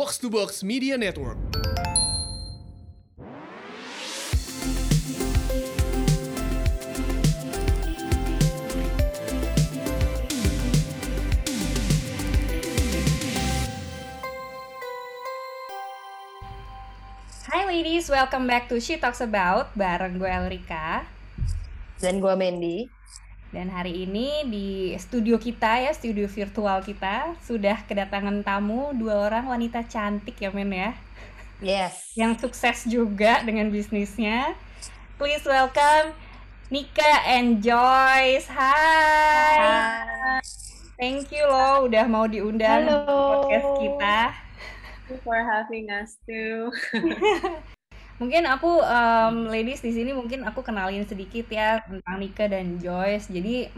Box to Box Media Network. Hi ladies, welcome back to She Talks About bareng gue Elrika dan gue Mandy. Dan hari ini di studio kita ya, studio virtual kita, sudah kedatangan tamu dua orang wanita cantik ya men ya. Yes. Yang sukses juga dengan bisnisnya. Please welcome Nika and Joyce. Hai. Thank you loh udah mau diundang di podcast kita. Thank you for having us too. Mungkin aku, ladies di sini mungkin aku kenalin sedikit ya tentang Nika dan Joyce. Jadi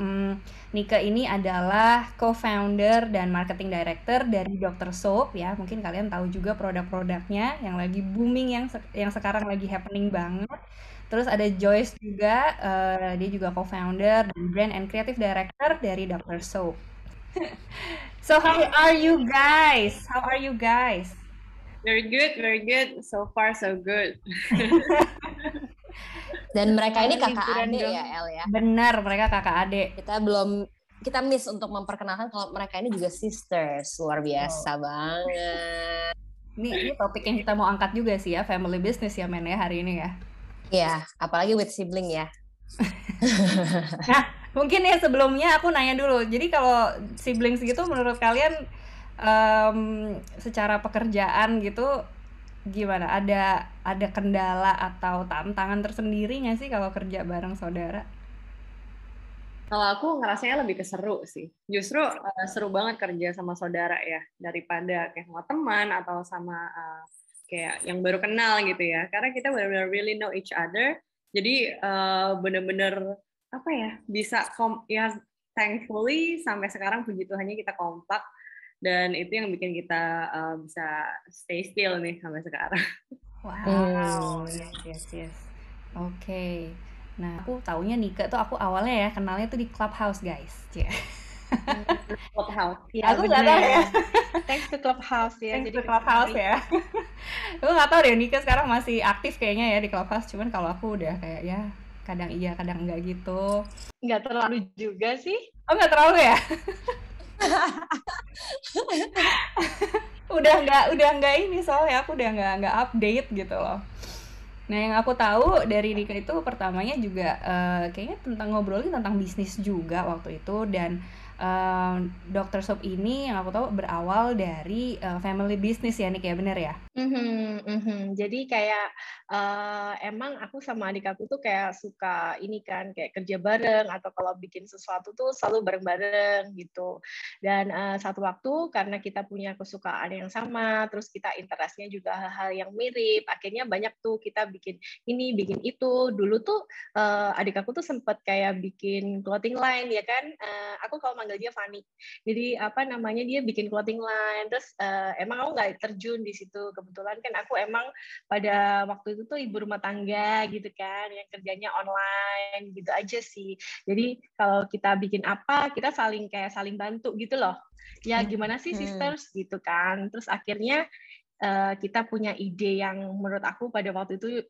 Nika ini adalah co-founder dan marketing director dari Dr. Soap ya. Mungkin kalian tahu juga produk-produknya yang lagi booming, yang sekarang lagi happening banget. Terus ada Joyce juga, dia juga co-founder dan brand and creative director dari Dr. Soap. So how are you guys? Very good, very good. So far so good. Dan mereka ini kakak adik ya, El ya. Benar, mereka kakak adik. Kita miss untuk memperkenalkan kalau mereka ini juga sisters. Luar biasa banget. Ini topik yang kita mau angkat juga sih ya, family business ya men ya hari ini ya. Iya, apalagi with sibling ya. Nah, mungkin ya sebelumnya aku nanya dulu. Jadi kalau siblings gitu menurut kalian secara pekerjaan gitu gimana? Ada kendala atau tantangan tersendiri nggak sih kalau kerja bareng saudara? Kalau aku ngerasanya lebih keseru sih. Justru seru banget kerja sama saudara ya, daripada kayak sama teman atau sama kayak yang baru kenal gitu ya. Karena kita benar-benar really know each other. Jadi benar-benar apa ya, bisa ya thankfully sampai sekarang puji Tuhannya kita kompak. Dan itu yang bikin kita bisa stay still nih sampai sekarang. Wow, yes. Okay. Nah, aku taunya Nika tuh aku awalnya ya kenalnya tuh di Clubhouse guys. Clubhouse. Ya, aku nggak tahu ya. Thanks to Clubhouse ya. Jadi Clubhouse ya. Aku nggak tahu deh, Nika sekarang masih aktif kayaknya ya di Clubhouse. Cuman kalau aku udah kayak ya kadang iya kadang enggak gitu. Nggak terlalu juga sih. Oh nggak terlalu ya. udah nggak ini soalnya aku udah nggak update gitu loh. Nah yang aku tahu dari Nika itu pertamanya juga kayaknya tentang ngobrolin tentang bisnis juga waktu itu, dan Dr. Soap ini yang aku tahu berawal dari family business ya Nika ya, bener ya? Jadi kayak emang aku sama adik aku tuh kayak suka ini kan, kayak kerja bareng atau kalau bikin sesuatu tuh selalu bareng-bareng gitu. Dan satu waktu karena kita punya kesukaan yang sama, terus kita interestnya juga hal-hal yang mirip, akhirnya banyak tuh kita bikin ini, bikin itu. Dulu tuh adik aku tuh sempet kayak bikin clothing line ya kan, aku kalau dia Fani. Jadi apa namanya dia bikin clothing line. Terus emang aku nggak terjun di situ, kebetulan kan aku emang pada waktu itu tuh ibu rumah tangga gitu kan, yang kerjanya online gitu aja sih. Jadi kalau kita bikin apa kita saling bantu gitu loh. Ya gimana sih sisters gitu kan. Terus akhirnya kita punya ide yang menurut aku pada waktu itu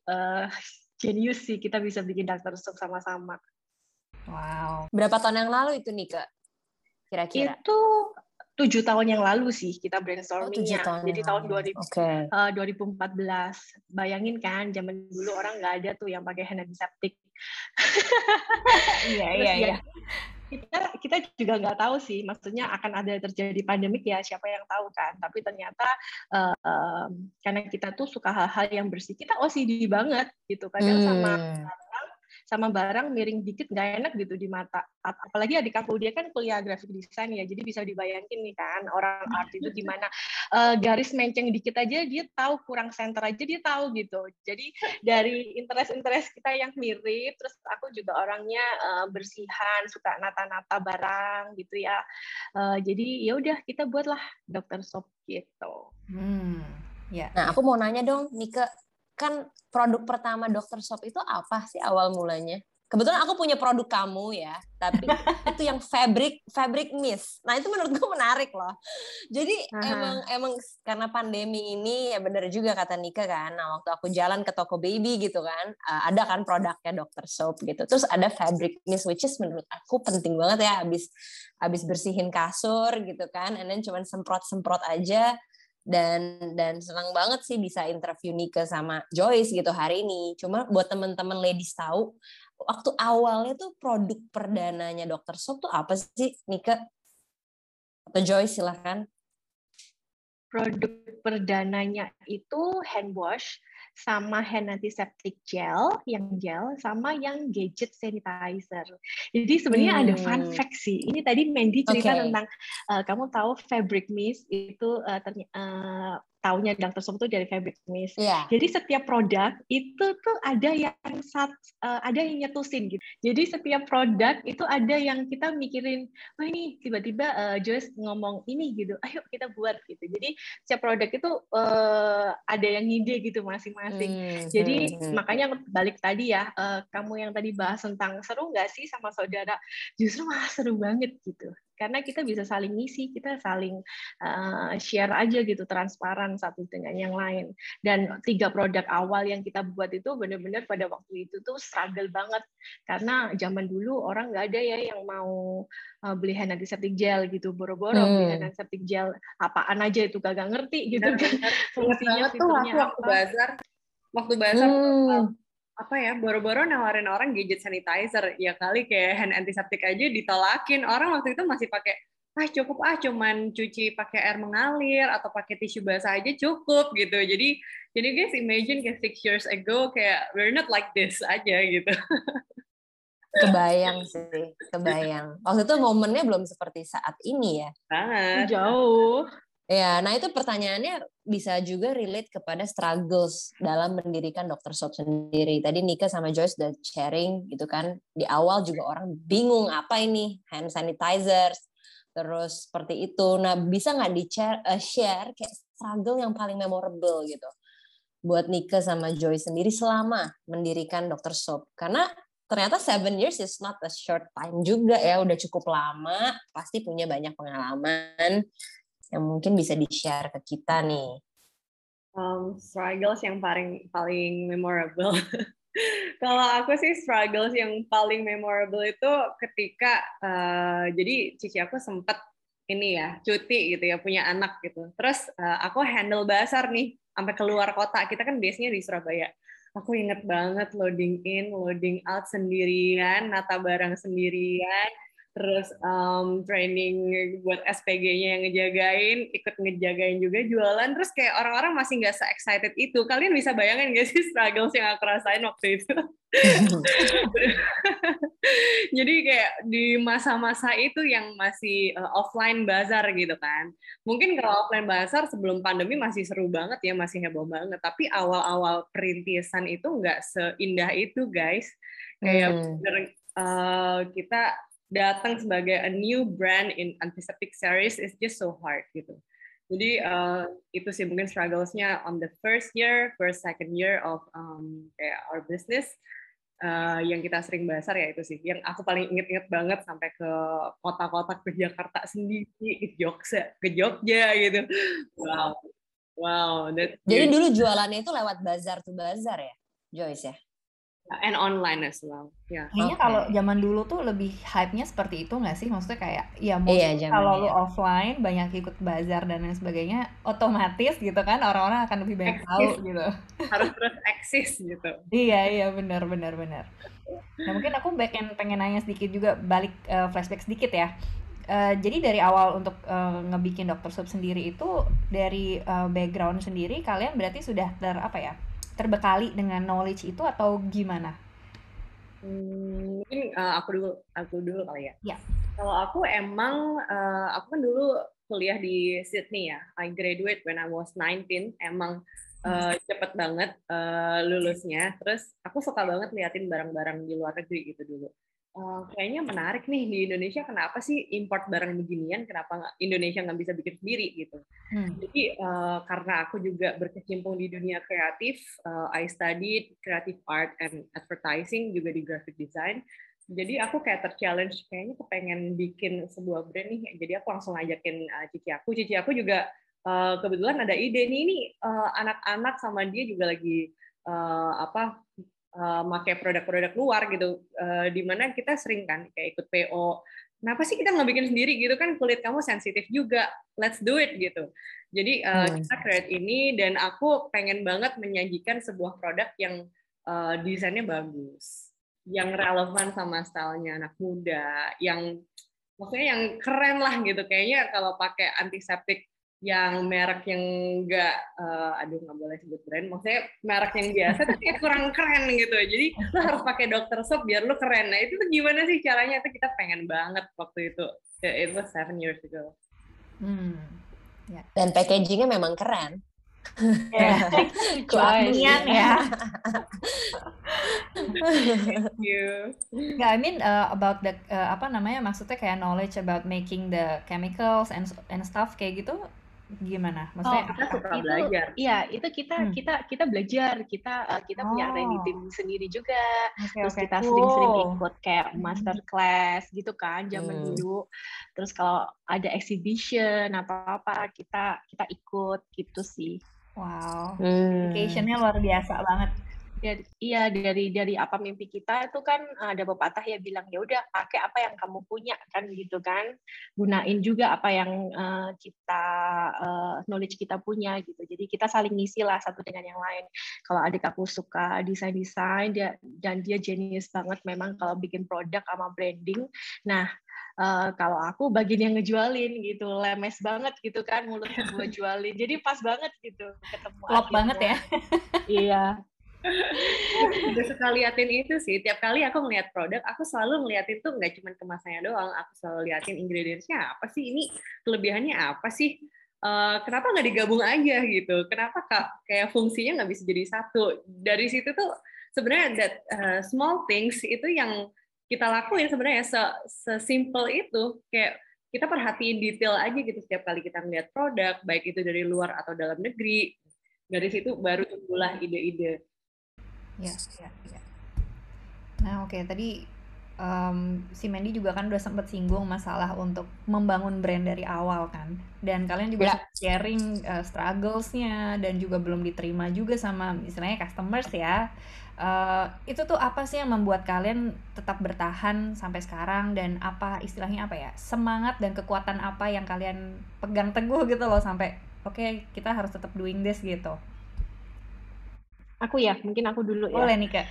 genius sih, kita bisa bikin Dr. Soap sama-sama. Wow. Berapa tahun yang lalu itu Nika? Kira-kira. Itu 7 tahun yang lalu sih kita brainstormingnya. Jadi tahun 2014. Bayangin kan zaman dulu orang nggak ada tuh yang pakai hand antiseptic. Iya. Kita juga nggak tahu sih, maksudnya akan ada terjadi pandemik ya, siapa yang tahu kan. Tapi ternyata karena kita tuh suka hal-hal yang bersih, kita OCD banget gitu kadang sama barang miring dikit nggak enak gitu di mata. Apalagi adik aku dia kan kuliah graphic design ya, jadi bisa dibayangin nih kan orang art itu gimana garis menceng dikit aja dia tahu, kurang center aja dia tahu gitu. Jadi dari interest kita yang mirip, terus aku juga orangnya bersihan, suka nata-nata barang gitu ya. Jadi ya udah kita buatlah Dr. Soap gitu. Ya. Nah, aku mau nanya dong Nika, kan produk pertama Dr. Soap itu apa sih awal mulanya? kebetulan aku punya produk kamu ya, tapi itu yang fabric mist. Nah itu menurut gue menarik loh. Jadi emang karena pandemi ini ya benar juga kata Nika kan. Nah waktu aku jalan ke toko baby gitu kan, ada kan produknya Dr. Soap gitu. Terus ada fabric mist, which is menurut aku penting banget ya. Abis bersihin kasur gitu kan, and then cuman semprot aja. Dan senang banget sih bisa interview Nika sama Joyce gitu hari ini. Cuma buat teman-teman ladies tahu, waktu awalnya tuh produk perdananya Dr. Soap tuh apa sih, Nika? Atau Joyce silahkan. Produk perdananya itu hand wash sama hand antiseptic gel, sama yang gadget sanitizer. Jadi sebenarnya ada fun fact sih. Ini tadi Mandy cerita tentang kamu tahu fabric mist itu taunya Dr. Soap itu dari fabric mist. Yeah. Jadi setiap produk itu tuh ada yang nyetusin gitu. Jadi setiap produk itu ada yang kita mikirin, wah ini tiba-tiba Joyce ngomong ini gitu, ayo kita buat gitu. Jadi setiap produk itu ada yang ide gitu masing-masing. Jadi makanya balik tadi ya, kamu yang tadi bahas tentang seru nggak sih sama saudara, justru malah seru banget gitu. Karena kita bisa saling ngisi, kita saling share aja gitu, transparan satu dengan yang lain. Dan 3 produk awal yang kita buat itu benar-benar pada waktu itu tuh struggle banget. Karena zaman dulu orang nggak ada ya yang mau beli hand antiseptic gel gitu, boro-boro beli hand antiseptic gel apaan aja itu kagak ngerti gitu kan. Fungsinya tuh waktu bazar apa ya, boro-boro nawarin orang gadget sanitizer, ya kali kayak hand antiseptik aja ditolakin. Orang waktu itu masih pakai, cuman cuci pakai air mengalir atau pakai tisu basah aja cukup gitu. Jadi guys, imagine kayak 6 years ago, kayak we're not like this aja gitu. Kebayang. Waktu itu momennya belum seperti saat ini ya. Sangat. Jauh. Ya, nah itu pertanyaannya bisa juga relate kepada struggles dalam mendirikan Dr. Soap sendiri. Tadi Nika sama Joyce udah sharing gitu kan, di awal juga orang bingung apa ini hand sanitizer, terus seperti itu. Nah bisa nggak di-share kayak struggle yang paling memorable gitu buat Nika sama Joyce sendiri selama mendirikan Dr. Soap? Karena ternyata 7 years is not a short time juga ya, udah cukup lama, pasti punya banyak pengalaman yang mungkin bisa di-share ke kita nih. Struggles yang paling memorable. Kalau aku sih struggles yang paling memorable itu ketika jadi cici aku sempat ini ya, cuti gitu ya, punya anak gitu. Terus aku handle basar nih sampai keluar kota. Kita kan biasanya di Surabaya. Aku inget banget loading in, loading out sendirian, nata barang sendirian. Terus training buat SPG-nya yang ngejagain, ikut ngejagain juga jualan. Terus kayak orang-orang masih nggak se-excited itu. Kalian bisa bayangin nggak sih struggles yang aku rasain waktu itu? Jadi kayak di masa-masa itu yang masih offline bazar gitu kan. Mungkin kalau offline bazar sebelum pandemi masih seru banget ya, masih heboh banget. Tapi awal-awal perintisan itu nggak seindah itu guys. Kayak kita datang sebagai a new brand in antiseptic series is just so hard gitu. Jadi itu sih mungkin struggles-nya on the first second year of our business yang kita sering basar ya itu sih. Yang aku paling inget-inget banget sampai ke kota-kota, ke Jakarta sendiri, ke Jogja gitu. Wow. Jadi dulu jualannya itu lewat bazar to bazar ya, Joyce ya? And online as well. Yeah. Kayaknya kalau zaman dulu tuh lebih hype-nya seperti itu nggak sih? Maksudnya kayak ya mungkin kalau lu offline banyak ikut bazar dan lain sebagainya, otomatis gitu kan orang-orang akan lebih banyak tahu gitu. Harus terus eksis gitu. Iya benar. Nah mungkin aku pengen nanya sedikit juga, balik flashback sedikit ya. Jadi dari awal untuk ngebikin Dr. Soap sendiri itu dari background sendiri kalian berarti sudah terbekali dengan knowledge itu atau gimana? Mungkin aku dulu kali ya. Yeah. Kalau aku emang aku kan dulu kuliah di Sydney ya. I graduate when I was 19. Emang cepet banget lulusnya. Terus aku suka banget liatin barang-barang di luar negeri gitu dulu. Kayaknya menarik nih di Indonesia, kenapa sih import barang beginian, kenapa Indonesia nggak bisa bikin sendiri gitu. Jadi karena aku juga berkecimpung di dunia kreatif, I studied creative art and advertising juga di graphic design. Jadi aku kayak ter-challenge, kayaknya kepengen bikin sebuah brand nih. Jadi aku langsung ngajakin cici aku juga kebetulan ada ide nih, ini anak-anak sama dia juga lagi pakai produk-produk luar gitu, dimana kita sering kan kayak ikut PO, kenapa sih kita nggak bikin sendiri gitu kan, kulit kamu sensitif juga, let's do it gitu. Jadi kita create ini, dan aku pengen banget menyajikan sebuah produk yang desainnya bagus, yang relevan sama stylenya anak muda, yang maksudnya yang keren lah gitu. Kayaknya kalau pakai antiseptik yang merek yang nggak, nggak boleh sebut brand, maksudnya merek yang biasa tuh kayak kurang keren gitu, jadi lo harus pakai Dr. Soap biar lo keren. Nah itu tuh gimana sih caranya, itu kita pengen banget waktu itu, it was 7 years ago. Dan packagingnya memang keren. Kualian ya. Thank you. Nggak, I mean about the maksudnya kayak knowledge about making the chemicals and stuff kayak gitu. Gimana? Maksudnya kita suka belajar. Iya, itu kita belajar, kita punya training tim sendiri juga. Okay, terus kita sering-sering ikut kayak master class gitu kan zaman dulu. Terus kalau ada exhibition apa-apa kita ikut gitu sih. Wow. Education-nya luar biasa banget. Iya, dari apa mimpi kita itu kan ada pepatah ya bilang, ya udah pakai apa yang kamu punya kan gitu kan, gunain juga apa yang knowledge kita punya gitu. Jadi kita saling ngisi lah satu dengan yang lain. Kalau adik aku suka desain dan dia genius banget memang kalau bikin produk sama branding. Nah kalau aku bagian yang ngejualin gitu, lemes banget gitu kan mulutnya gue jualin. Jadi pas banget gitu ketemu. Klop banget ya. Iya. Udah suka liatin itu sih. Tiap kali aku ngeliat produk, aku selalu ngeliatin tuh nggak cuma kemasannya doang, aku selalu liatin ingredients-nya apa sih, ini kelebihannya apa sih, kenapa nggak digabung aja gitu, kenapa kayak fungsinya nggak bisa jadi satu. Dari situ tuh sebenarnya small things itu yang kita lakuin sebenarnya, sesimpel itu, kayak kita perhatiin detail aja gitu setiap kali kita ngeliat produk, baik itu dari luar atau dalam negeri. Dari situ baru tumbuhlah ide-ide. Ya. Nah, oke. Tadi si Mandy juga kan udah sempat singgung masalah untuk membangun brand dari awal kan. Dan kalian juga sharing struggles-nya dan juga belum diterima juga sama istilahnya customers ya. Itu tuh apa sih yang membuat kalian tetap bertahan sampai sekarang, dan apa istilahnya apa ya? Semangat dan kekuatan apa yang kalian pegang teguh gitu loh sampai oke, kita harus tetap doing this gitu. Aku ya, mungkin aku dulu ya. Boleh nih, Kak.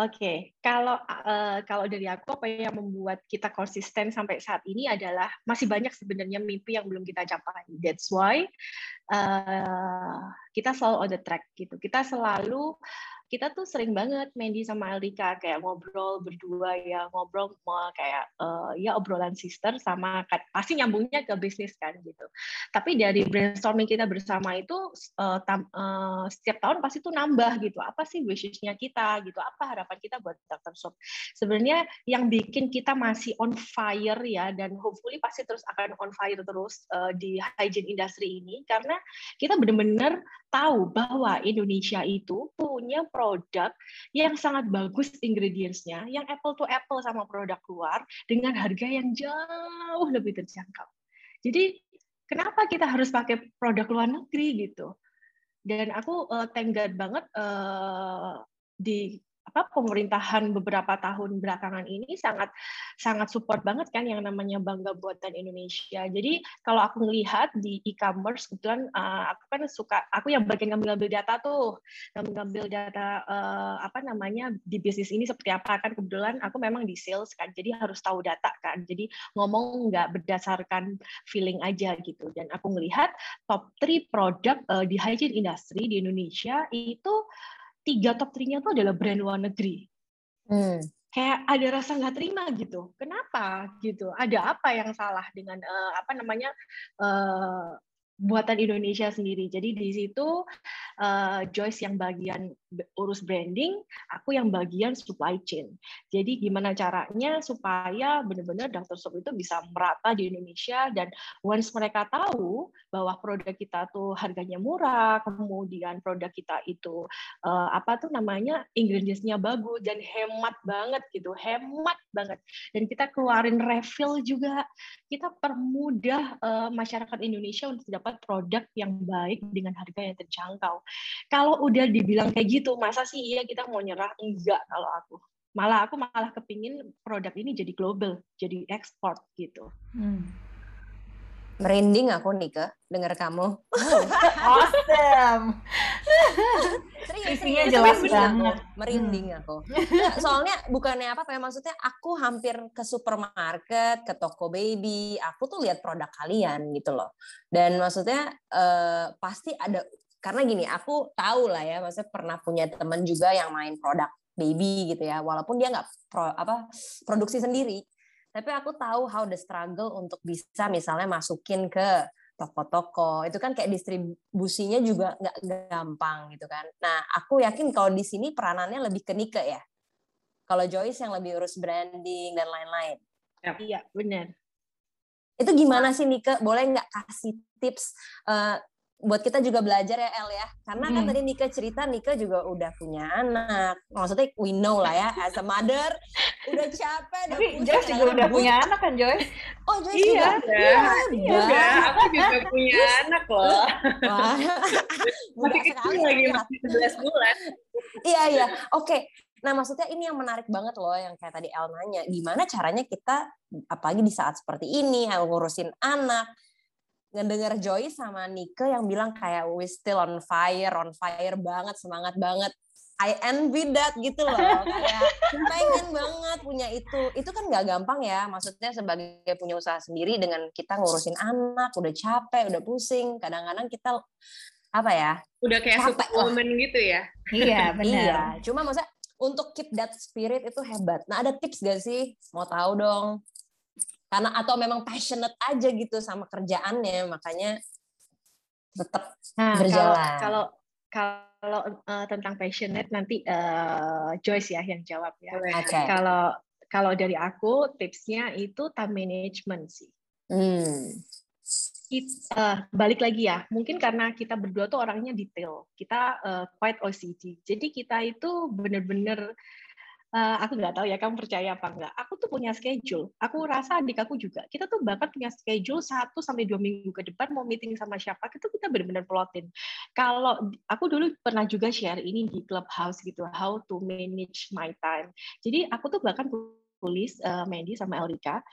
Oke, kalau dari aku, apa yang membuat kita konsisten sampai saat ini adalah masih banyak sebenarnya mimpi yang belum kita capai. That's why kita selalu on the track gitu. Kita tuh sering banget Mandy sama Alika kayak ngobrol berdua ya, obrolan sister sama pasti nyambungnya ke bisnis kan gitu. Tapi dari brainstorming kita bersama itu setiap tahun pasti tuh nambah gitu. Apa sih wish-nya kita gitu? Apa harapan kita buat Dr. Soap? Sebenarnya yang bikin kita masih on fire ya, dan hopefully pasti terus akan on fire terus di hygiene industry ini, karena kita benar-benar tahu bahwa Indonesia itu punya produk yang sangat bagus ingredients-nya, yang apple to apple sama produk luar dengan harga yang jauh lebih terjangkau. Jadi kenapa kita harus pakai produk luar negeri gitu? Dan aku thank God banget pemerintahan beberapa tahun belakangan ini sangat sangat support banget kan yang namanya bangga buatan Indonesia. Jadi kalau aku melihat di e-commerce kebetulan aku yang bagian ngambil data tuh, di bisnis ini seperti apa kan, kebetulan aku memang di sales kan, jadi harus tahu data kan, jadi ngomong nggak berdasarkan feeling aja gitu. Dan aku melihat top 3 produk di hygiene industry di Indonesia itu 3 top 3-nya itu adalah brand luar negeri. Kayak ada rasa nggak terima gitu. Kenapa gitu? Ada apa yang salah dengan buatan Indonesia sendiri? Jadi di situ Joyce yang bagian urus branding, aku yang bagian supply chain. Jadi gimana caranya supaya benar-benar Dr. Soap itu bisa merata di Indonesia, dan once mereka tahu bahwa produk kita tuh harganya murah, kemudian produk kita itu ingredients-nya bagus dan hemat banget gitu, dan kita keluarin refill juga, kita permudah masyarakat Indonesia untuk dapat produk yang baik dengan harga yang terjangkau. Kalau udah dibilang kayak gitu, masa sih iya kita mau nyerah? Enggak, kalau aku malah kepingin produk ini jadi global, jadi ekspor gitu. Merinding aku nih, Kak, dengar kamu. Awesome. Isinya jelas banget. Merinding aku. Soalnya bukannya apa, maksudnya aku hampir ke supermarket, ke toko baby, aku tuh lihat produk kalian gitu loh. Dan maksudnya pasti ada, karena gini, aku tahu lah ya, maksudnya pernah punya teman juga yang main produk baby gitu ya, walaupun dia nggak produksi sendiri. Tapi aku tahu how the struggle untuk bisa misalnya masukin ke toko-toko. Itu kan kayak distribusinya juga nggak gampang gitu kan. Nah, aku yakin kalau di sini peranannya lebih ke Nike ya. Kalau Joyce yang lebih urus branding dan lain-lain. Iya, benar. Itu gimana sih Nike? Boleh nggak kasih tips buat kita juga belajar ya El ya, karena kan tadi Nika cerita, Nika juga udah punya anak, maksudnya we know lah ya as a mother, udah capek. Tapi Joyce juga udah punya anak kan Joyce? Oh Joyce iya, juga? Iya, aku juga punya anak loh. Wah, masih kecil lagi, masih 11 bulan. Iya, oke. Nah maksudnya ini yang menarik banget loh yang kayak tadi El nanya, gimana caranya kita, apalagi di saat seperti ini, ngurusin anak. Ngedengar Joy sama Nike yang bilang kayak we still on fire banget, semangat banget. I envy that gitu loh, kayak pengen banget punya itu. Itu kan gak gampang ya, maksudnya sebagai punya usaha sendiri dengan kita ngurusin anak, udah capek, udah pusing. Kadang-kadang kita apa ya? Udah kayak superwoman gitu ya. Iya, benar. Iya, cuma maksudnya untuk keep that spirit itu hebat. Nah, ada tips gak sih? Mau tahu dong. Karena atau memang passionate aja gitu sama kerjaannya, makanya tetap berjalan. Kalau tentang passionate nanti Joyce ya yang jawab ya. Okay. Kalau dari aku tipsnya itu time management sih. Balik lagi ya, mungkin karena kita berdua tuh orangnya detail, kita quite OCD, jadi kita itu benar-benar aku nggak tahu ya, kamu percaya apa nggak? Aku tuh punya schedule. Aku rasa adik aku juga. Kita tuh bahkan punya schedule 1 sampai 2 minggu ke depan mau meeting sama siapa, itu kita benar-benar plotin. Kalau aku dulu pernah juga share ini di Clubhouse gitu, how to manage my time. Jadi aku tuh bahkan tulis Mandy sama Elrika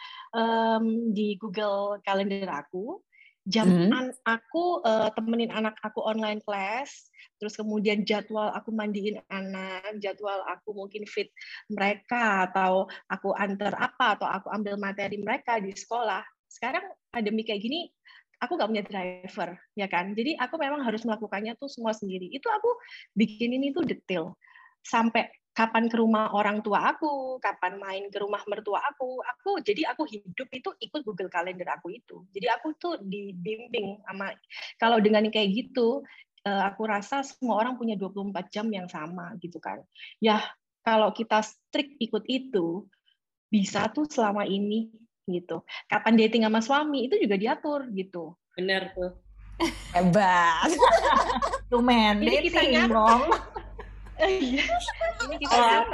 di Google Calendar aku. Jaman aku temenin anak aku online class, terus kemudian jadwal aku mandiin anak, jadwal aku mungkin feed mereka, atau aku antar apa, atau aku ambil materi mereka di sekolah. Sekarang pandemi kayak gini, aku gak punya driver, ya kan? Jadi aku memang harus melakukannya tuh semua sendiri. Itu aku bikin ini tuh detail, sampai kapan ke rumah orang tua aku, kapan main ke rumah mertua aku jadi aku hidup itu ikut Google Calendar aku itu. Jadi aku tuh dibimbing sama, kalau dengan kayak gitu, aku rasa semua orang punya 24 jam yang sama gitu kan. Ya, kalau kita strict ikut itu, bisa tuh selama ini gitu. Kapan dating sama suami, itu juga diatur gitu. Bener tuh. Hebat. Tuh men, dating dong. Ini kita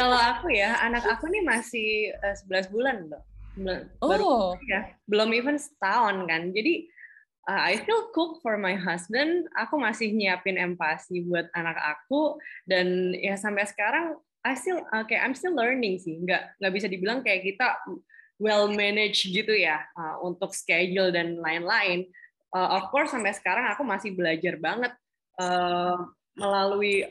kalau aku ya anak aku nih masih 11 bulan loh, baru ya, belum even setahun kan, jadi I still cook for my husband, aku masih nyiapin empasi buat anak aku, dan ya sampai sekarang I'm still learning sih, nggak bisa dibilang kayak kita well managed gitu ya untuk schedule dan lain-lain. Of course sampai sekarang aku masih belajar banget melalui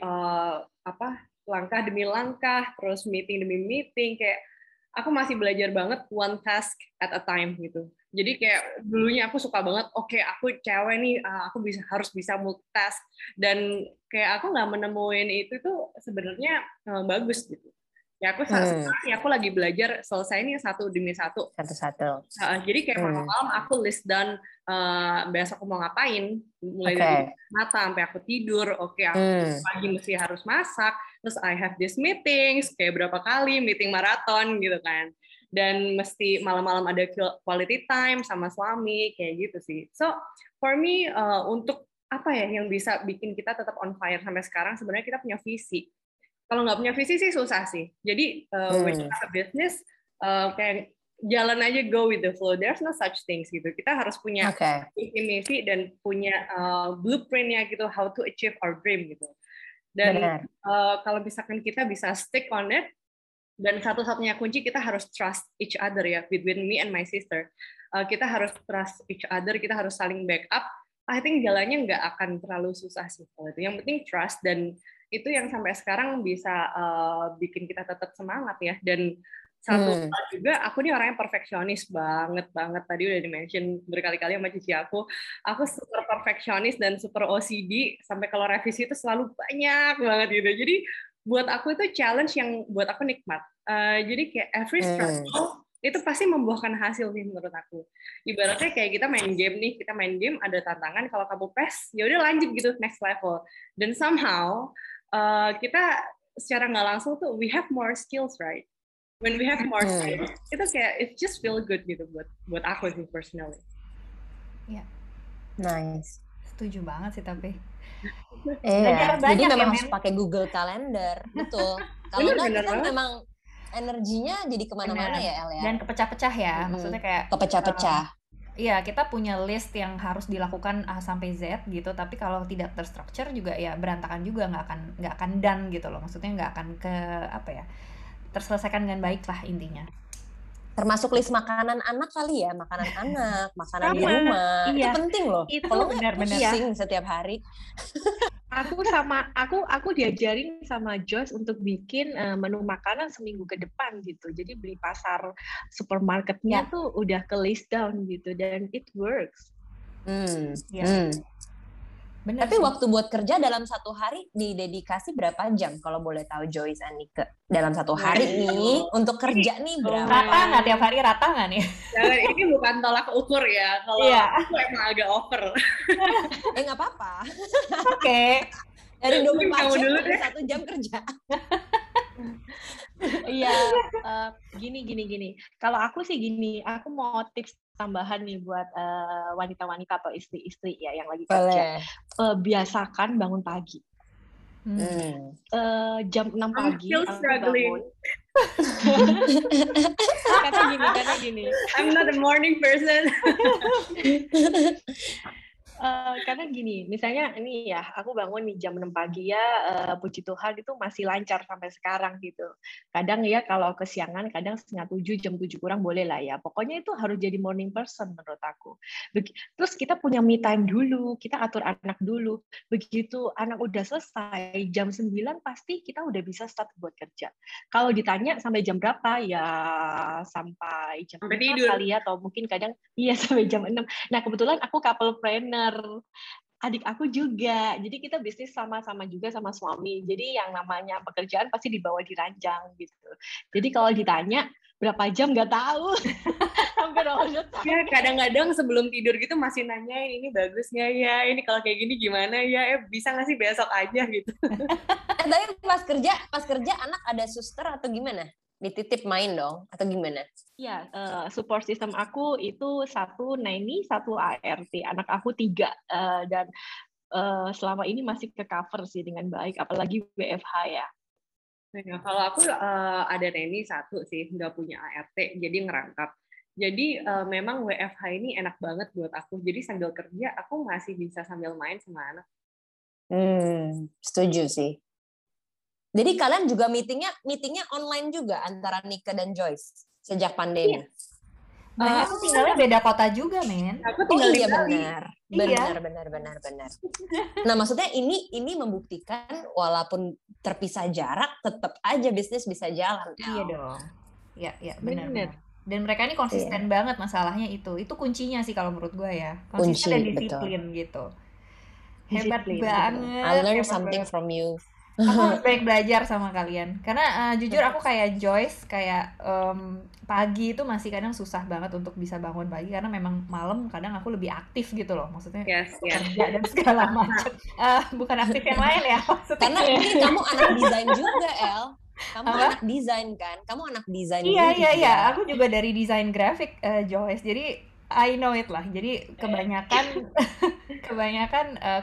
langkah demi langkah, terus meeting demi meeting, kayak aku masih belajar banget one task at a time gitu. Jadi kayak dulunya aku suka banget, oke, aku cewek nih, aku harus bisa multitask, dan kayak aku nggak menemuin itu tuh sebenarnya bagus gitu. Ya aku sekarang aku lagi belajar selesai nih satu demi satu. Jadi kayak malam-malam aku list down besok aku mau ngapain, mulai dari mata sampai aku tidur. Aku pagi mesti harus masak, terus I have this meetings kayak berapa kali meeting maraton gitu kan. Dan mesti malam-malam ada quality time sama suami kayak gitu sih. So for me untuk apa ya yang bisa bikin kita tetap on fire sampai sekarang, sebenarnya kita punya visi. Kalau nggak punya visi sih susah sih. Jadi when you have a business, kayak jalan aja, go with the flow. There's no such things gitu. Kita harus punya visi dan punya blueprintnya gitu, how to achieve our dream gitu. Dan kalau misalkan kita bisa stick on it, dan satu-satunya kunci kita harus trust each other ya, between me and my sister. Kita harus trust each other, kita harus saling backup. I think jalannya nggak akan terlalu susah sih kalau itu. Yang penting trust, dan itu yang sampai sekarang bisa bikin kita tetap semangat ya. Dan satu hal juga, aku nih orangnya perfeksionis banget. Tadi udah di-mention berkali-kali sama cici aku. Aku super perfeksionis dan super OCD, sampai kalau revisi itu selalu banyak banget gitu. Jadi buat aku itu challenge yang buat aku nikmat. Jadi kayak every struggle itu pasti membuahkan hasil sih menurut aku. Ibaratnya kayak kita main game ada tantangan, kalau kamu pass ya udah lanjut gitu, next level. Dan somehow kita secara nggak langsung tuh we have more skills, right? When we have more skills, itu kayak it just feel good gitu buat aku sih personally. Iya. Yeah. Nice. Setuju banget sih tapi. Iya. Jadi memang harus pakai Google Calendar, betul. Kalau nggak kan memang energinya jadi kemana-mana ya, El ya. Dan kepecah-pecah ya, maksudnya kayak kepecah-pecah. Iya, kita punya list yang harus dilakukan A sampai Z gitu, tapi kalau tidak terstruktur juga ya berantakan juga, nggak akan done gitu loh, maksudnya nggak akan ke apa ya, terselesaikan dengan baik lah intinya. Termasuk list makanan anak kali ya, makanan di rumah. Iya. Itu penting loh. Kalau benar-benar pusing setiap hari. Aku diajarin sama Joyce untuk bikin menu makanan seminggu ke depan gitu. Jadi beli pasar supermarketnya tuh udah ke list down gitu, dan it works. Benar. Tapi waktu buat kerja dalam satu hari didedikasi berapa jam kalau boleh tahu Joyce Annika? Dalam satu hari nih untuk kerja nih berapa? Rata nggak tiap hari, rata nggak nih? Jangan, ini bukan tolak ukur ya. Kalau aku emang agak over. Nggak apa-apa. Oke. Dari 24 jam ke 1 jam kerja. Iya, gini. Kalau aku sih gini, aku mau tips tambahan nih buat wanita-wanita atau istri-istri ya yang lagi kerja. Biasakan bangun pagi. Jam 6 pagi aku bangun. Karena gini. I'm not a morning person. Karena gini, misalnya ini ya, aku bangun nih jam 6 pagi ya, puji Tuhan itu masih lancar sampai sekarang gitu. Kadang ya kalau kesiangan, kadang 6:30, jam 7 kurang boleh lah ya. Pokoknya itu harus jadi morning person menurut aku. Terus kita punya me time dulu, kita atur anak dulu. Begitu anak udah selesai, jam 9 pasti kita udah bisa start buat kerja. Kalau ditanya sampai jam berapa, ya sampai jam 6 kali ya, atau mungkin kadang iya sampai jam 6. Nah kebetulan aku couple planner, adik aku juga, jadi kita bisnis sama-sama juga sama suami, jadi yang namanya pekerjaan pasti dibawa dirancang gitu. Jadi kalau ditanya berapa jam nggak tahu, sampai ya kadang-kadang sebelum tidur gitu masih nanyain ini bagusnya ya, ini kalau kayak gini gimana ya, bisa nggak sih besok aja gitu. Tapi pas kerja anak ada suster atau gimana? Dititip main dong atau gimana? Ya, support system aku itu 1 nanny, 1 ART. Anak aku 3 dan selama ini masih ke cover sih dengan baik, apalagi WFH ya. Nah, kalau aku ada nanny 1 sih, nggak punya ART, jadi ngerangkap. Jadi memang WFH ini enak banget buat aku. Jadi sambil kerja aku masih bisa sambil main sama anak. Setuju sih. Jadi kalian juga meetingnya online juga antara Nika dan Joyce sejak pandemi. Iya. Aku tinggalnya beda kota juga, men. Aku tinggal di benar. Nah, maksudnya ini membuktikan walaupun terpisah jarak tetap aja bisnis bisa jalan. Iya dong. Iya, benar. Dan mereka ini konsisten banget masalahnya itu. Itu kuncinya sih kalau menurut gue ya. Konsisten dan disiplin gitu. Hebat banget. I learn something from you. Aku banyak belajar sama kalian. Karena jujur aku kayak Joyce, kayak pagi itu masih kadang susah banget untuk bisa bangun pagi. Karena memang malam kadang aku lebih aktif gitu loh. Maksudnya kerja dan segala macam. Bukan aktif yang lain ya maksudnya. Karena mungkin kamu anak desain juga, El. Kamu anak desain kan? Kamu anak desain juga. Iya. Aku juga dari desain grafik, Joyce. Jadi I know it lah. Jadi kebanyakan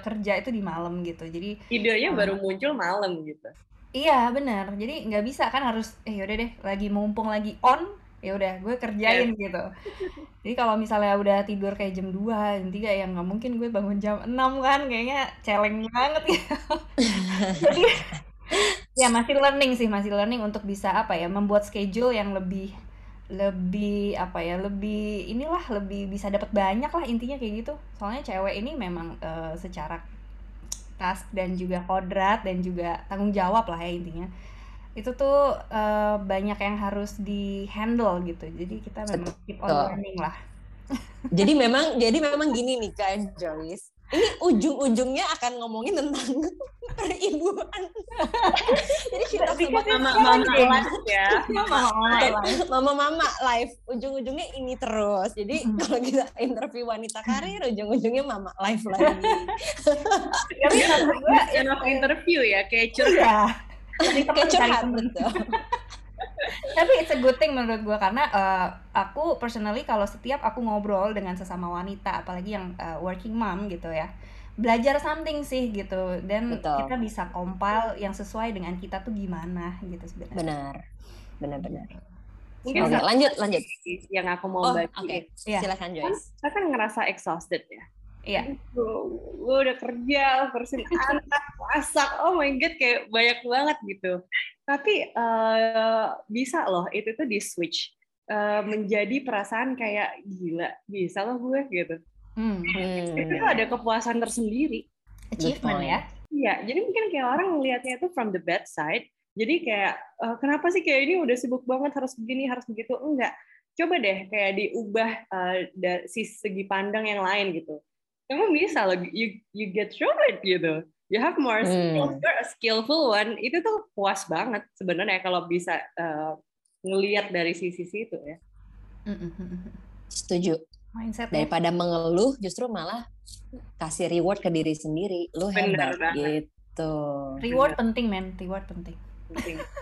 kerja itu di malam gitu. Jadi idenya baru muncul malam gitu. Iya benar. Jadi nggak bisa kan, harus yaudah deh, lagi mumpung lagi on, ya udah gue kerjain gitu. Jadi kalau misalnya udah tidur kayak jam 2, jam 3 ya nggak mungkin gue bangun jam 6 kan, kayaknya challenge banget gitu. Jadi ya masih learning untuk bisa membuat schedule yang lebih bisa dapat banyak lah, intinya kayak gitu. Soalnya cewek ini memang secara task dan juga kodrat dan juga tanggung jawab lah ya intinya, itu tuh banyak yang harus di handle gitu. Jadi kita memang keep on learning lah. Jadi memang gini nih kan Joyce, ini ujung-ujungnya akan ngomongin tentang peribuan. Jadi kita mama-mama live, ujung-ujungnya ini terus. Jadi kalau kita interview wanita karir, ujung-ujungnya mama live lagi. Tapi karena interview ya, kayak curhat. Kayak curhat betul. Tapi it's a good thing menurut gue, karena aku personally kalau setiap aku ngobrol dengan sesama wanita, apalagi yang working mom gitu ya, belajar something sih gitu, dan kita bisa compile yang sesuai dengan kita tuh gimana gitu sebenarnya. Benar. Oke, lanjut. Yang aku mau bagi. Okay. Silakan Joyce. Saya kan ngerasa exhausted ya. Iya. Gue udah kerja, ngurusin anak, masak, oh my god, kayak banyak banget gitu. Tapi bisa loh itu tuh di switch menjadi perasaan kayak gila, bisa loh gue gitu. Itu tuh ada kepuasan tersendiri. Achievement ya. Iya, jadi mungkin kayak orang ngelihatnya itu from the bad side. Jadi kayak kenapa sih kayak ini udah sibuk banget, harus begini, harus begitu. Enggak. Coba deh kayak diubah dari segi pandang yang lain gitu. Kamu bisa loh, you get through it gitu. You have more skills, you're a skillful one. Itu tuh puas banget sebenarnya kalau bisa ngelihat dari sisi-sisi itu ya. Setuju. Mindset daripada mengeluh, justru malah kasih reward ke diri sendiri. Lu hebat gitu. Reward penting men, reward penting.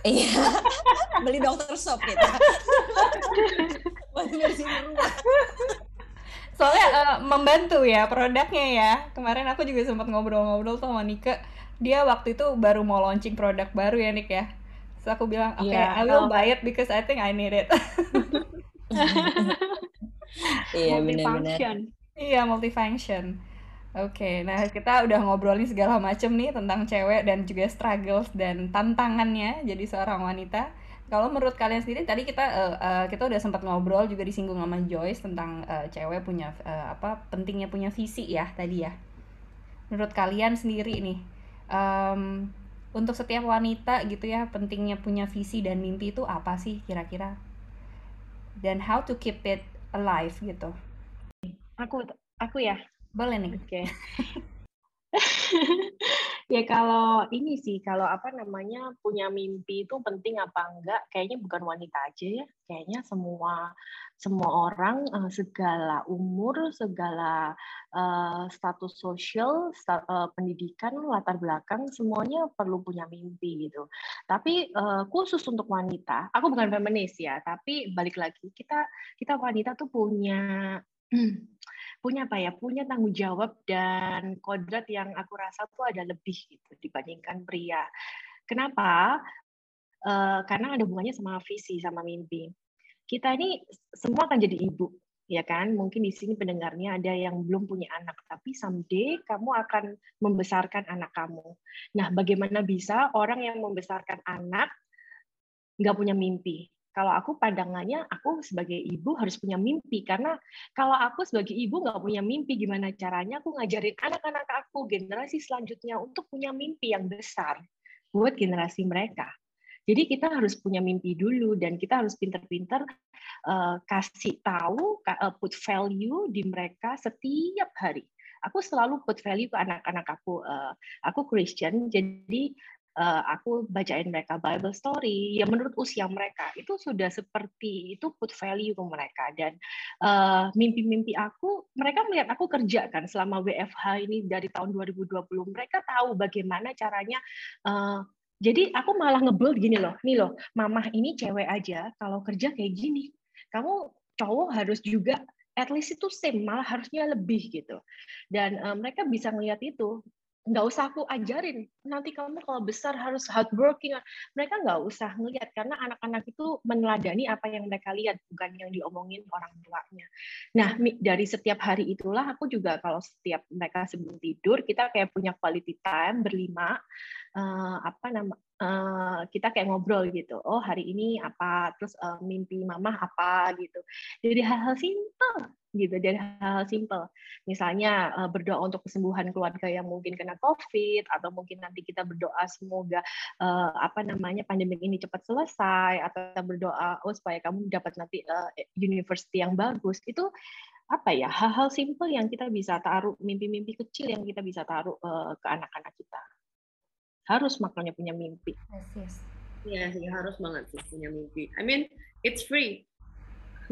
Iya. Beli Dr. Soap gitu. Beli di rumah. Soalnya membantu ya produknya ya. Kemarin aku juga sempat ngobrol-ngobrol sama Nika. Dia waktu itu baru mau launching produk baru ya Nik ya. Terus aku bilang, I will buy it because I think I need it. Iya benar-benar. Iya multifunction. Oke, nah kita udah ngobrolin segala macam nih tentang cewek dan juga struggles dan tantangannya jadi seorang wanita. Kalau menurut kalian sendiri, tadi kita udah sempat ngobrol juga, disinggung sama Joyce tentang cewek punya pentingnya punya visi ya tadi ya. Menurut kalian sendiri nih, untuk setiap wanita gitu ya, pentingnya punya visi dan mimpi itu apa sih kira-kira? Dan how to keep it alive gitu. Aku ya? Boleh nih. Oke. Ya kalau ini sih, kalau punya mimpi itu penting apa enggak, kayaknya bukan wanita aja ya, kayaknya semua orang, segala umur, segala status sosial, pendidikan, latar belakang, semuanya perlu punya mimpi gitu. Tapi khusus untuk wanita, aku bukan feminis ya, tapi balik lagi kita wanita tuh punya tanggung jawab dan kodrat yang aku rasa tuh ada lebih gitu dibandingkan pria. Kenapa? Karena ada hubungannya sama visi, sama mimpi. Kita ini semua akan jadi ibu, ya kan? Mungkin di sini pendengarnya ada yang belum punya anak, tapi someday kamu akan membesarkan anak kamu. Nah, bagaimana bisa orang yang membesarkan anak nggak punya mimpi? Kalau aku pandangannya, aku sebagai ibu harus punya mimpi, karena kalau aku sebagai ibu nggak punya mimpi, gimana caranya aku ngajarin anak-anak aku, generasi selanjutnya untuk punya mimpi yang besar buat generasi mereka. Jadi kita harus punya mimpi dulu, dan kita harus pintar-pintar kasih tahu, put value di mereka setiap hari. Aku selalu put value ke anak-anak aku. Aku Christian, jadi aku bacain mereka Bible story, ya menurut usia mereka itu sudah seperti itu put value ke mereka. Dan mimpi-mimpi aku, mereka melihat aku kerja kan selama WFH ini dari tahun 2020, mereka tahu bagaimana caranya. Jadi aku malah nge-build gini loh, nih loh, mamah ini cewek aja, kalau kerja kayak gini, kamu cowok harus juga, at least itu same, malah harusnya lebih gitu. Dan mereka bisa ngelihat itu, nggak usah aku ajarin, nanti kamu kalau besar harus hardworking, mereka nggak usah ngelihat, karena anak-anak itu meneladani apa yang mereka lihat, bukan yang diomongin orang tuanya. Nah, dari setiap hari itulah, aku juga kalau setiap mereka sebelum tidur, kita kayak punya quality time berlima, kita kayak ngobrol gitu, oh hari ini apa, terus mimpi mama apa gitu. Jadi hal-hal simpel gitu, dari hal-hal simpel, misalnya berdoa untuk kesembuhan keluarga yang mungkin kena COVID, atau mungkin nanti kita berdoa semoga pandemi ini cepat selesai, atau kita berdoa oh supaya kamu dapat nanti university yang bagus. Itu hal-hal simpel yang kita bisa taruh, mimpi-mimpi kecil yang kita bisa taruh ke anak-anak kita. Harus makanya punya mimpi. Yes. Iya sih, harus banget sih punya mimpi. I mean, it's free.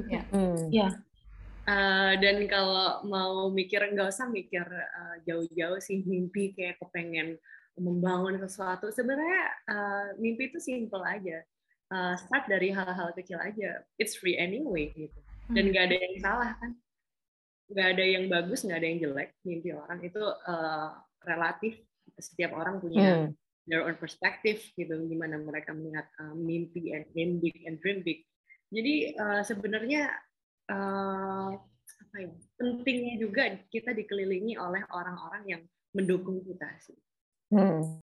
Ya. Yeah. Dan kalau mau mikir, nggak usah mikir jauh-jauh sih, mimpi kayak kepengen membangun sesuatu. Sebenarnya mimpi itu simple aja. Start dari hal-hal kecil aja. It's free anyway gitu. Dan nggak ada yang salah kan. Nggak ada yang bagus, nggak ada yang jelek. Mimpi orang itu relatif. Setiap orang punya their own perspective gitu, gimana mereka melihat mimpi and dream big and dream big. Jadi sebenarnya pentingnya juga kita dikelilingi oleh orang-orang yang mendukung kita sih.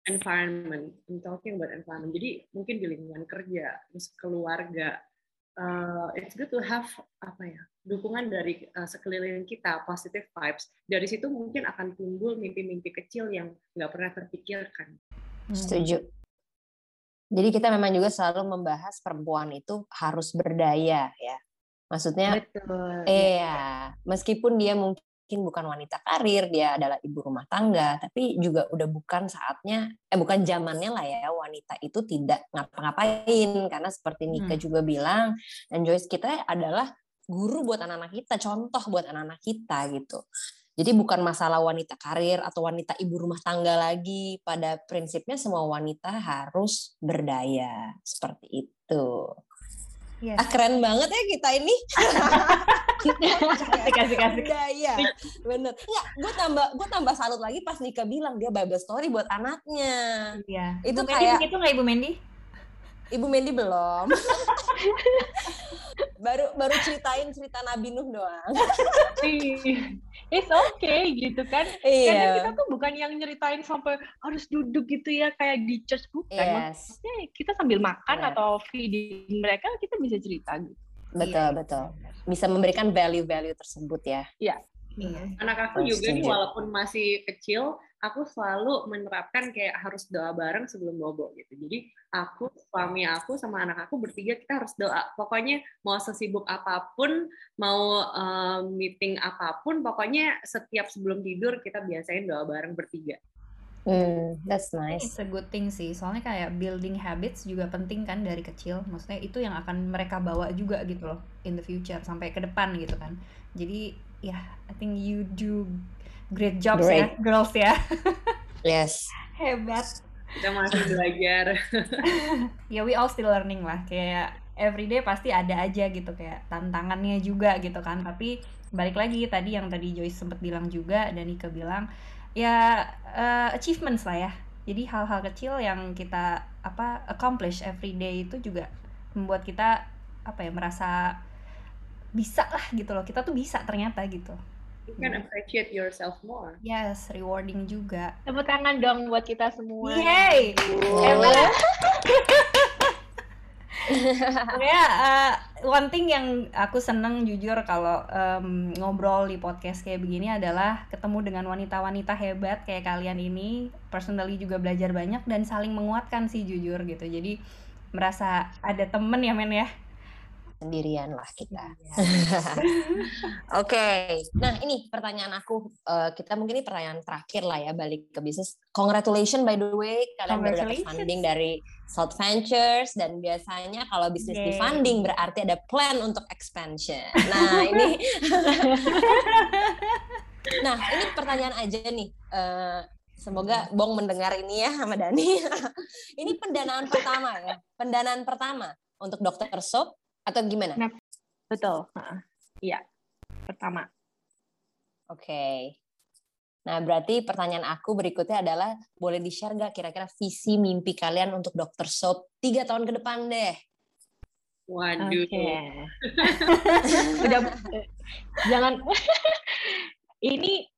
Environment, I'm talking about environment. Jadi mungkin di lingkungan kerja, terus keluarga. It's good to have dukungan dari sekeliling kita, positive vibes. Dari situ mungkin akan timbul mimpi-mimpi kecil yang nggak pernah terpikirkan. Setuju. Jadi kita memang juga selalu membahas perempuan itu harus berdaya ya. Maksudnya, meskipun dia mungkin bukan wanita karir, dia adalah ibu rumah tangga, tapi juga udah bukan saatnya, bukan zamannya lah ya wanita itu tidak ngapa-ngapain. Karena seperti Nika juga bilang, dan Joyce, kita adalah guru buat anak-anak kita, contoh buat anak-anak kita gitu. Jadi bukan masalah wanita karir atau wanita ibu rumah tangga lagi. Pada prinsipnya semua wanita harus berdaya, seperti itu. Yes. Keren banget ya kita ini. Kasih. Berdaya, bener. Nggak, gue tambah salut lagi pas Nika bilang dia Bible story buat anaknya. Iya. Itu kayak itu nggak Ibu Mendy? Ibu Mendy belum. baru ceritain cerita Nabi Nuh doang. It's okay gitu kan. Yeah. Karena kita tuh bukan yang nyeritain sampai harus duduk gitu ya kayak di church, bukan. Yes. Maksudnya kita sambil makan atau feeding mereka kita bisa cerita gitu. Betul. Bisa memberikan value-value tersebut ya. Iya. Anak aku juga nih walaupun masih kecil, aku selalu menerapkan kayak harus doa bareng sebelum bobo gitu. Jadi aku, suami aku sama anak aku bertiga kita harus doa. Pokoknya mau sesibuk apapun, mau meeting apapun, pokoknya setiap sebelum tidur kita biasain doa bareng bertiga. That's nice. It's a good thing sih. Soalnya kayak building habits juga penting kan dari kecil. Maksudnya itu yang akan mereka bawa juga gitu loh in the future sampai ke depan gitu kan. Jadi I think you do great jobs ya, girls ya. Yes. Hebat. Kita masih belajar. We all still learning lah. Kayak everyday pasti ada aja gitu kayak tantangannya juga gitu kan. Tapi balik lagi tadi Joyce sempat bilang juga dan Nika bilang achievements lah ya. Jadi hal-hal kecil yang kita accomplish everyday itu juga membuat kita merasa bisa lah gitu loh, kita tuh bisa ternyata gitu. You can appreciate yourself more. Yes, rewarding juga. Tepuk tangan dong buat kita semua. Yay! One thing yang aku seneng jujur kalau ngobrol di podcast kayak begini adalah ketemu dengan wanita-wanita hebat kayak kalian ini. Personally juga belajar banyak dan saling menguatkan sih jujur gitu. Jadi merasa ada temen ya men ya. sendirian lah kita. Oke. Nah, ini pertanyaan aku, kita mungkin ini pertanyaan terakhir lah ya, balik ke bisnis. Congratulations by the way, kalian udah dapat funding dari South Ventures, dan biasanya kalau bisnis di funding berarti ada plan untuk expansion. Nah, ini nah, ini pertanyaan aja nih. Semoga Bong mendengar ini ya sama Dani. Ini pendanaan pertama ya. Pendanaan pertama untuk Dr. Soap atau gimana? Betul. Iya. Pertama. Oke. Nah, berarti pertanyaan aku berikutnya adalah boleh di-share gak kira-kira visi mimpi kalian untuk Dr. Soap 3 tahun ke depan deh? Waduh. Okay. Jangan ini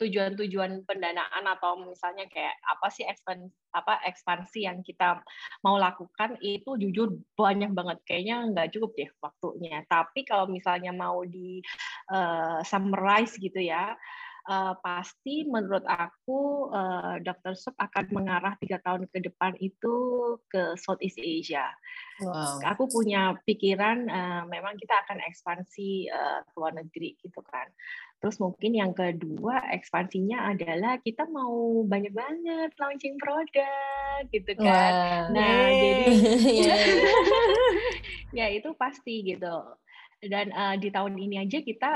tujuan pendanaan atau misalnya kayak apa sih ekspansi yang kita mau lakukan itu jujur banyak banget, kayaknya nggak cukup deh waktunya. Tapi kalau misalnya mau di summarize gitu ya, pasti menurut aku Dr. Soap akan mengarah 3 tahun ke depan itu ke Southeast Asia. Wow. Aku punya pikiran memang kita akan ekspansi ke luar negeri gitu kan. Terus mungkin yang kedua ekspansinya adalah kita mau banyak banget launching produk gitu kan. Wow. Nah, jadi ya itu pasti gitu. Dan di tahun ini aja kita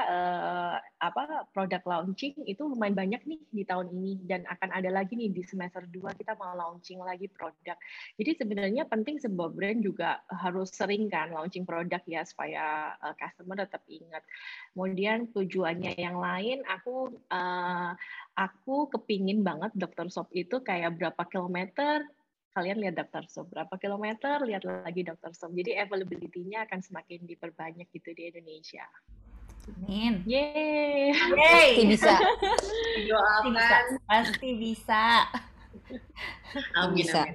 produk launching itu lumayan banyak nih di tahun ini, dan akan ada lagi nih di semester 2 kita mau launching lagi produk. Jadi sebenarnya penting sebuah brand juga harus sering kan launching produk ya, supaya customer tetap ingat. Kemudian tujuannya yang lain, aku kepingin banget Dr. Soap itu kayak berapa kilometer kalian lihat Dr. Soap, berapa kilometer lihat lagi Dr. Soap. Jadi availability-nya akan semakin diperbanyak gitu di Indonesia. Amin. Yeay. Pasti bisa. Doakan. Pasti bisa. Amin. Bisa.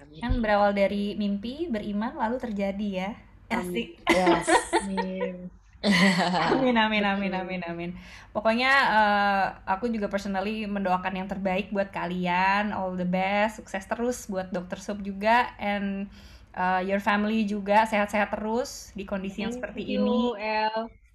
Amin. Kan berawal dari mimpi, beriman, lalu terjadi ya. Asik. Yes. Amin. Amin. Pokoknya aku juga personally mendoakan yang terbaik buat kalian, all the best, sukses terus buat Dr. Soap juga, and your family juga sehat-sehat terus di kondisi yang seperti ini.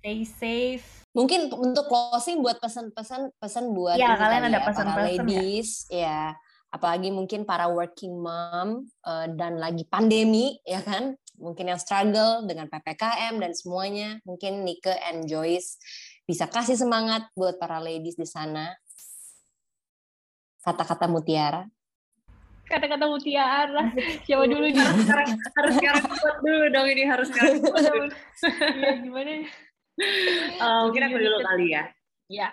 Stay safe. Mungkin untuk closing buat pesan-pesan buat kalian ada pesan-pesan ladies ya. Apalagi mungkin para working mom dan lagi pandemi ya kan, mungkin yang struggle dengan PPKM dan semuanya. Mungkin Nike and Joyce bisa kasih semangat buat para ladies di sana. Kata-kata mutiara. Siapa dulu nih? Harus sekarang buat dulu dong, ini harus sekarang buat dulu. Ya, gimana? Mungkin aku dulu kali ya. Ya.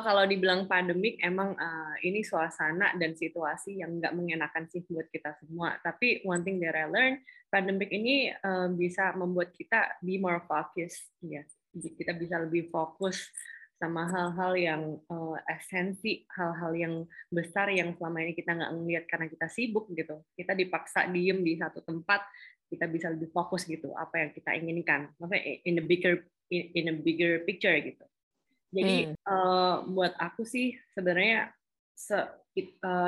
Kalau dibilang pandemik, emang ini suasana dan situasi yang nggak mengenakan sih buat kita semua. Tapi one thing that I learned, pandemik ini bisa membuat kita be more focused. Ya. Kita bisa lebih fokus sama hal-hal yang esensi, hal-hal yang besar yang selama ini kita nggak ngelihat karena kita sibuk gitu. Kita dipaksa diem di satu tempat, kita bisa lebih fokus gitu apa yang kita inginkan. Maksudnya in a bigger picture gitu. Jadi buat aku sih sebenarnya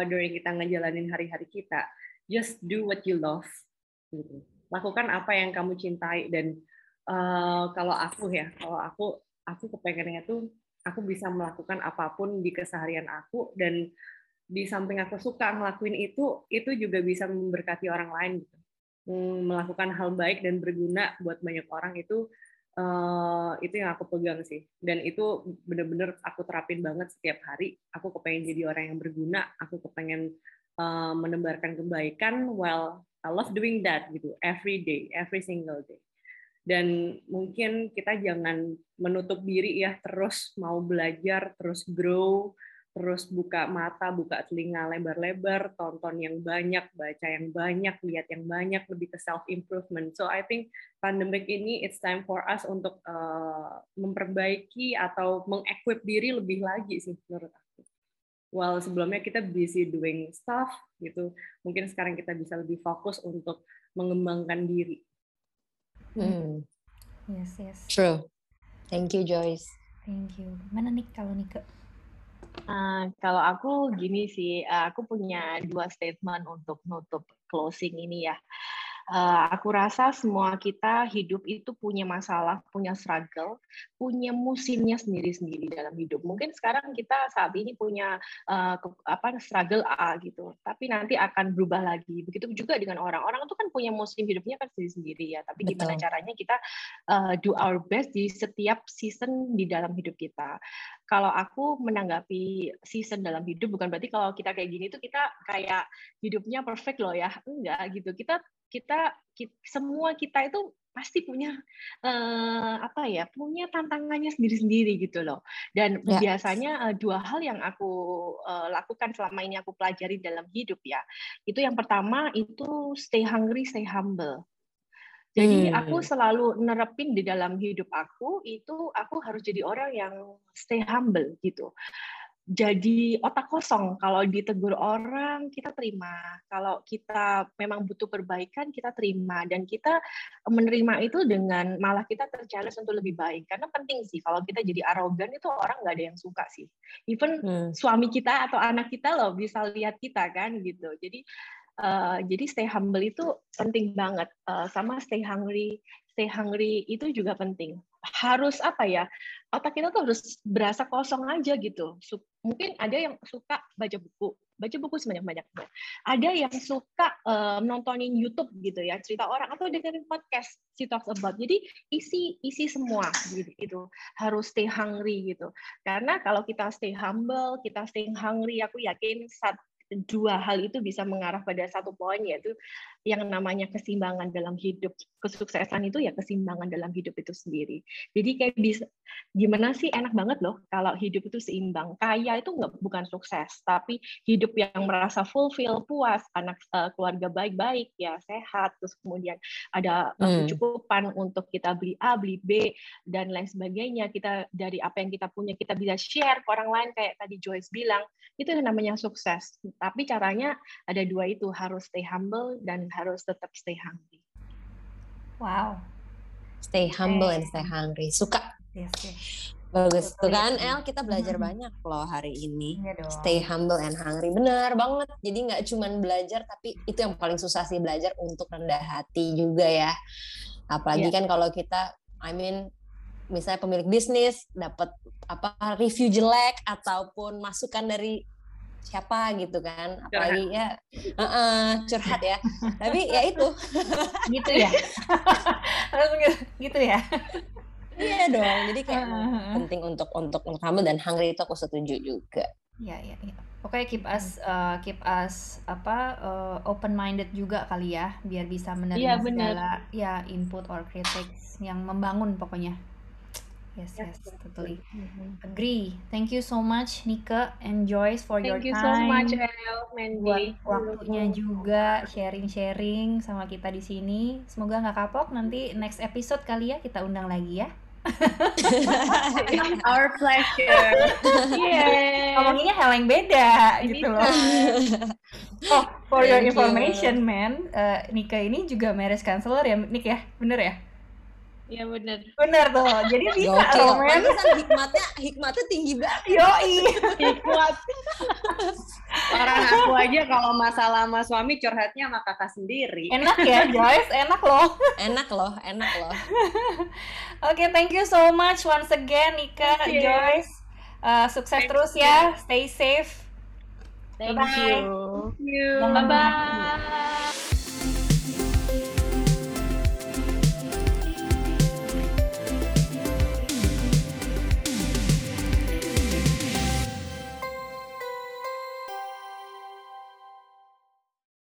during kita ngejalanin hari-hari kita, just do what you love. Gitu. Lakukan apa yang kamu cintai, dan kalau aku kepengennya tuh aku bisa melakukan apapun di keseharian aku, dan di samping aku suka ngelakuin itu juga bisa memberkati orang lain gitu. Melakukan hal baik dan berguna buat banyak orang itu yang aku pegang sih, dan itu benar-benar aku terapin banget setiap hari. Aku kepengen jadi orang yang berguna, aku kepengen menebarkan kebaikan. Well, I love doing that gitu, every day, every single day. Dan mungkin kita jangan menutup diri ya, terus mau belajar, terus grow, terus buka mata, buka telinga lebar-lebar, tonton yang banyak, baca yang banyak, lihat yang banyak, lebih ke self-improvement. So I think pandemic ini, it's time for us untuk memperbaiki atau meng-equip diri lebih lagi sih menurut aku. Well, sebelumnya kita busy doing stuff gitu, mungkin sekarang kita bisa lebih fokus untuk mengembangkan diri. Yes. True. Thank you, Joyce. Thank you. Mana Nick kalau Nike? Kalau aku gini sih, aku punya 2 statement untuk nutup closing ini ya. Aku rasa semua kita hidup itu punya masalah, punya struggle, punya musimnya sendiri-sendiri dalam hidup. Mungkin sekarang kita saat ini punya struggle A gitu, tapi nanti akan berubah lagi. Begitu juga dengan orang-orang itu kan punya musim hidupnya kan sendiri-sendiri ya. Tapi betul, gimana caranya kita do our best di setiap season di dalam hidup kita. Kalau aku menanggapi season dalam hidup, bukan berarti kalau kita kayak gini tuh kita kayak hidupnya perfect loh ya, enggak gitu. Kita semua kita itu pasti punya punya tantangannya sendiri-sendiri gitu loh. Dan ya, biasanya dua hal yang aku lakukan selama ini, aku pelajari dalam hidup ya. Itu yang pertama itu stay hungry, stay humble. Jadi aku selalu nerapin di dalam hidup aku itu aku harus jadi orang yang stay humble gitu. Jadi otak kosong, kalau ditegur orang kita terima, kalau kita memang butuh perbaikan kita terima, dan kita menerima itu dengan malah kita terchallenge untuk lebih baik. Karena penting sih, kalau kita jadi arogan itu orang nggak ada yang suka sih, even suami kita atau anak kita loh bisa lihat kita kan gitu. Jadi stay humble itu penting banget, sama stay hungry. Stay hungry itu juga penting. Harus otak kita tuh harus berasa kosong aja gitu. Mungkin ada yang suka baca buku sebanyak-banyaknya. Ada yang suka nontonin YouTube gitu ya, cerita orang, atau dengerin podcast She Talks About. Jadi isi semua gitu. Harus stay hungry gitu. Karena kalau kita stay humble, kita stay hungry, aku yakin dua hal itu bisa mengarah pada satu poin, yaitu yang namanya keseimbangan dalam hidup. Kesuksesan itu ya keseimbangan dalam hidup itu sendiri. Jadi kayak bisa, gimana sih, enak banget loh kalau hidup itu seimbang. Kaya itu bukan sukses, tapi hidup yang merasa fulfill, puas, keluarga baik-baik ya, sehat, terus kemudian ada kecukupan untuk kita beli A, beli B dan lain sebagainya. Kita dari apa yang kita punya kita bisa share ke orang lain, kayak tadi Joyce bilang, itu yang namanya sukses. Tapi caranya ada dua itu, harus stay humble dan harus tetap stay hungry. Wow. Stay humble and stay hungry. Suka. Yes. Bagus. Betul, tuh kan El, kita belajar banyak loh hari ini. Yeah, stay humble and hungry. Benar banget. Jadi gak cuman belajar, tapi itu yang paling susah sih, belajar untuk rendah hati juga ya. Apalagi kan kalau kita, misalnya pemilik bisnis, dapat review jelek, ataupun masukan dari siapa gitu kan, apalagi curhat ya. Tapi ya itu gitu ya, langsung gitu ya. Iya dong, jadi kayak penting untuk humble dan hungry, itu aku setuju juga. Iya. Pokoknya keep us open minded juga kali ya, biar bisa menerima segala input or critics yang membangun pokoknya. Yes, totally. Agree. Thank you so much, Nika and Joyce, for your time. Thank you so much, El, Mandy. Waktunya juga sharing-sharing sama kita di sini. Semoga nggak kapok, nanti next episode kali ya kita undang lagi ya. Our pleasure. Yeah. Ngomonginnya hal yang beda gitu loh. Oh, for your information, man, Nika ini juga marriage counselor ya, Nik ya, bener ya? Iya benar tuh, jadi bisa loh men. Hikmatnya tinggi banget. Yoi, hikmat. Orang aku aja kalau masalah sama suami curhatnya sama kakak sendiri. Enak ya guys, enak loh. Oke, thank you so much once again Nika, Joyce. Sukses terus ya, stay safe. Thank you. Bye-bye.